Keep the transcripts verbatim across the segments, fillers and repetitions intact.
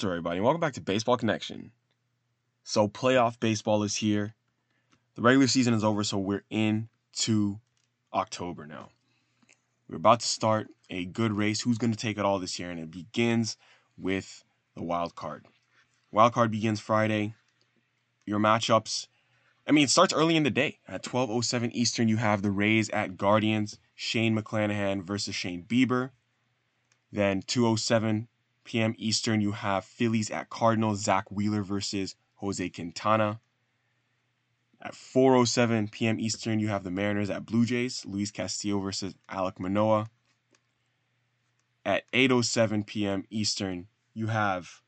What's up, everybody? Welcome back to Baseball Connection. So playoff baseball is here. The regular season is over, so we're into October now. We're about to start a good race. Who's going to take it all this year? And it begins with the wild card. Wild card begins Friday. Your matchups. I mean, it starts early in the day. At twelve oh seven Eastern, you have the Rays at Guardians. Shane McClanahan versus Shane Bieber. Then two oh seven p.m. Eastern, you have Phillies at Cardinals, Zach Wheeler versus Jose Quintana. At four oh seven p.m. Eastern, you have the Mariners at Blue Jays, Luis Castillo versus Alec Manoa. At eight oh seven p.m. Eastern, you have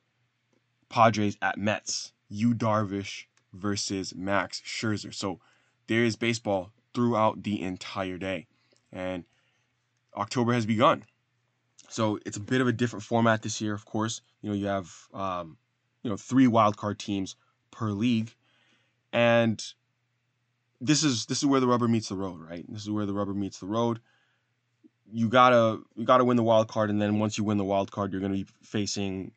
Padres at Mets, Yu Darvish versus Max Scherzer. So there is baseball throughout the entire day, and October has begun. So it's a bit of a different format this year, of course. You know, you have, um, you know, three wildcard teams per league. And this is this is where the rubber meets the road, right? This is where the rubber meets the road. You gotta you gotta win the wild card, and then once you win the wild card, you're gonna be facing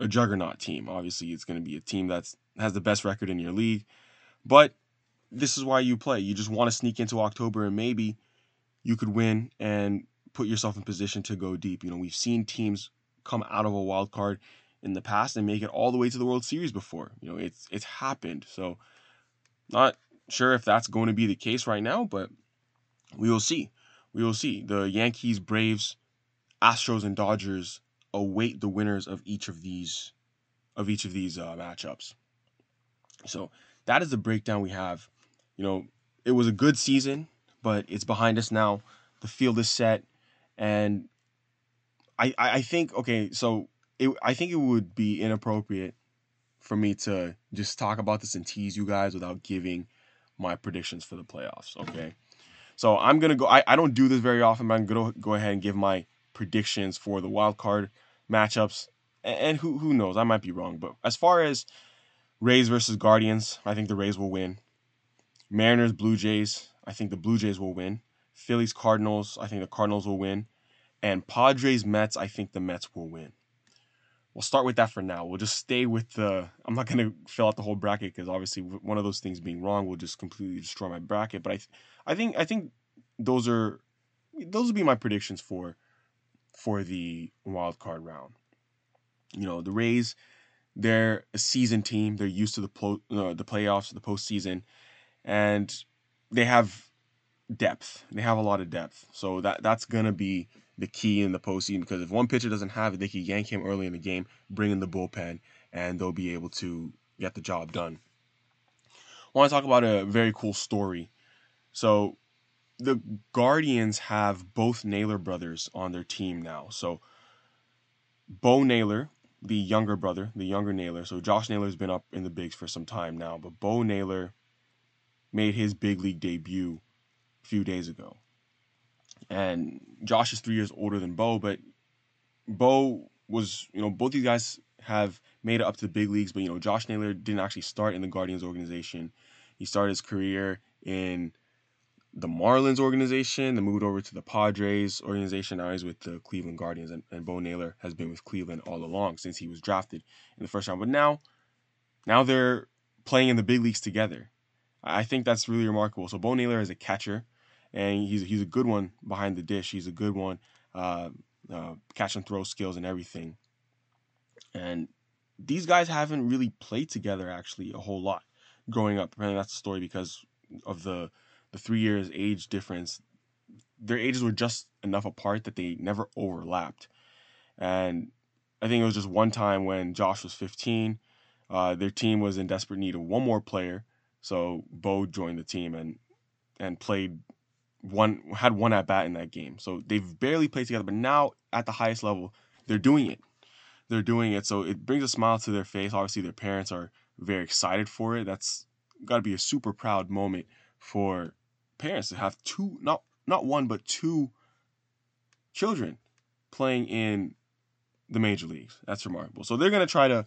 a juggernaut team. Obviously, it's gonna be a team that's has the best record in your league. But this is why you play. You just want to sneak into October, and maybe you could win and put yourself in position to go deep. You know, we've seen teams come out of a wild card in the past and make it all the way to the World Series before. You know, it's it's happened. So not sure if that's going to be the case right now, but we will see. We will see. The Yankees, Braves, Astros, and Dodgers await the winners of each of these of each of these uh, matchups. So that is the breakdown we have. You know, it was a good season, but it's behind us now. The field is set. And I I think, okay, so it, I think it would be inappropriate for me to just talk about this and tease you guys without giving my predictions for the playoffs, okay? So I'm going to go, I, I don't do this very often, but I'm going to go ahead and give my predictions for the wild card matchups. And, and who who knows, I might be wrong. But as far as Rays versus Guardians, I think the Rays will win. Mariners, Blue Jays, I think the Blue Jays will win. Phillies, Cardinals, I think the Cardinals will win. And Padres, Mets, I think the Mets will win. We'll start with that for now. We'll just stay with the... I'm not going to fill out the whole bracket because obviously one of those things being wrong will just completely destroy my bracket. But I th- I think I think those are... Those would be my predictions for, for the wild card round. You know, the Rays, they're a seasoned team. They're used to the, plo- uh, the playoffs, the postseason. And they have... depth. They have a lot of depth. So that that's going to be the key in the postseason, because if one pitcher doesn't have it, they can yank him early in the game, bring in the bullpen, and they'll be able to get the job done. I want to talk about a very cool story. So the Guardians have both Naylor brothers on their team now. So Bo Naylor, the younger brother, the younger Naylor. So Josh Naylor has been up in the bigs for some time now, but Bo Naylor made his big league debut few days ago. And Josh is three years older than Bo, but Bo was, you know, both these guys have made it up to the big leagues, but, you know, Josh Naylor didn't actually start in the Guardians organization. He started his career in the Marlins organization, then moved over to the Padres organization. Now he's with the Cleveland Guardians, and, and Bo Naylor has been with Cleveland all along since he was drafted in the first round. But now, now they're playing in the big leagues together. I think that's really remarkable. So Bo Naylor is a catcher. And he's he's a good one behind the dish. He's a good one, uh, uh, catch and throw skills and everything. And these guys haven't really played together actually a whole lot growing up. And that's the story because of the the three years age difference. Their ages were just enough apart that they never overlapped. And I think it was just one time when Josh was fifteen. Uh, their team was in desperate need of one more player, so Bo joined the team and and played. One had one at bat in that game. So they've barely played together, but now at the highest level, they're doing it. They're doing it. So it brings a smile to their face. Obviously, their parents are very excited for it. That's got to be a super proud moment for parents to have two, not not one, but two children playing in the major leagues. That's remarkable. So they're going to try to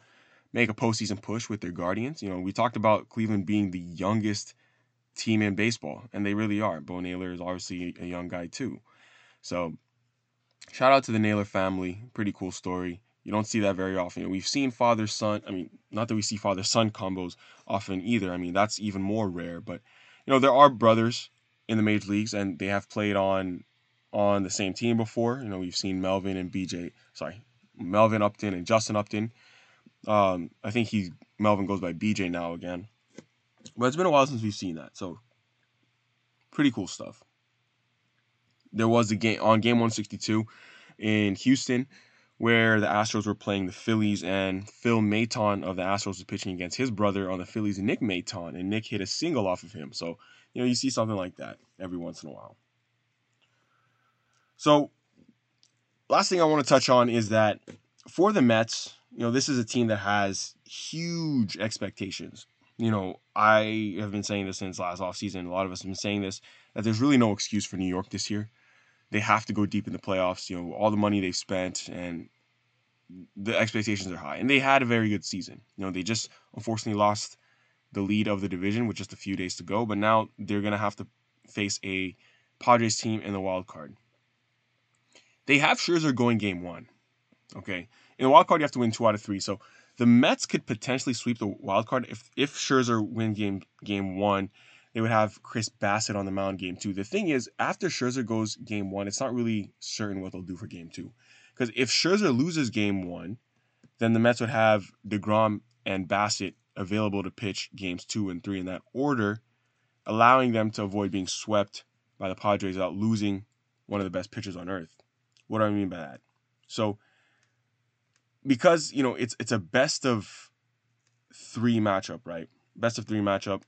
make a postseason push with their Guardians. You know, we talked about Cleveland being the youngest team in baseball, and they really are. Bo Naylor is obviously a young guy too. So shout out to the Naylor family. Pretty cool story. You don't see that very often. You know, we've seen father-son. I mean, not that we see father-son combos often either. I mean, that's even more rare. But, you know, there are brothers in the major leagues, and they have played on on the same team before. You know, we've seen Melvin and B J. Sorry, Melvin Upton and Justin Upton. Um, I think he Melvin goes by B J now again. But it's been a while since we've seen that. So, pretty cool stuff. There was a game on game one sixty-two in Houston where the Astros were playing the Phillies, and Phil Maton of the Astros was pitching against his brother on the Phillies, Nick Maton, and Nick hit a single off of him. So, you know, you see something like that every once in a while. So, last thing I want to touch on is that for the Mets, you know, this is a team that has huge expectations. You know, I have been saying this since last offseason. A lot of us have been saying this, that there's really no excuse for New York this year. They have to go deep in the playoffs. You know, all the money they've spent and the expectations are high. And they had a very good season. You know, they just unfortunately lost the lead of the division with just a few days to go. But now they're going to have to face a Padres team in the wild card. They have Scherzer going game one. Okay. In the wild card, you have to win two out of three. So the Mets could potentially sweep the wild card. If if Scherzer win game game one, they would have Chris Bassett on the mound game two. The thing is, after Scherzer goes game one, it's not really certain what they'll do for game two. Because if Scherzer loses game one, then the Mets would have deGrom and Bassett available to pitch games two and three in that order, allowing them to avoid being swept by the Padres without losing one of the best pitchers on earth. What do I mean by that? So, because, you know, it's it's a best of three matchup, right? Best of three matchup.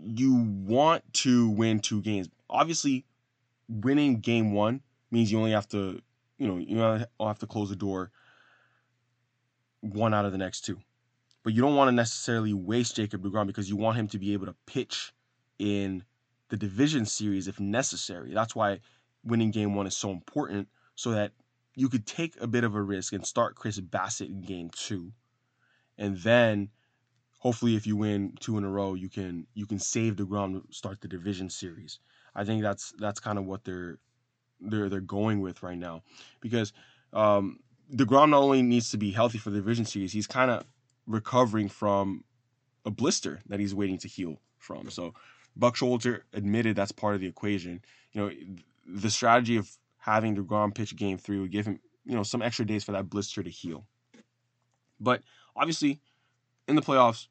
You want to win two games. Obviously, winning game one means you only have to, you know, you only have to close the door one out of the next two. But you don't want to necessarily waste Jacob deGrom because you want him to be able to pitch in the division series if necessary. That's why winning game one is so important, so that you could take a bit of a risk and start Chris Bassett in game two. And then hopefully if you win two in a row, you can you can save DeGrom to start the division series. I think that's that's kind of what they're they're they're going with right now. Because um DeGrom not only needs to be healthy for the division series, he's kind of recovering from a blister that he's waiting to heal from. So Buck Showalter admitted that's part of the equation. You know, the strategy of having DeGrom pitch game three would give him, you know, some extra days for that blister to heal. But obviously, in the playoffs,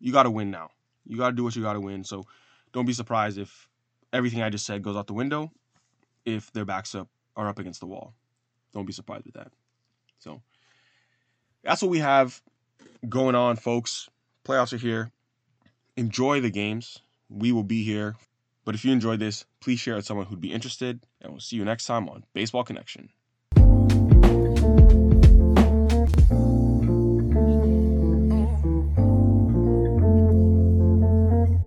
you got to win now. You got to do what you got to win. So don't be surprised if everything I just said goes out the window if their backs up are up against the wall. Don't be surprised with that. So that's what we have going on, folks. Playoffs are here. Enjoy the games. We will be here. But if you enjoyed this, please share it with someone who'd be interested, and we'll see you next time on Baseball Connection.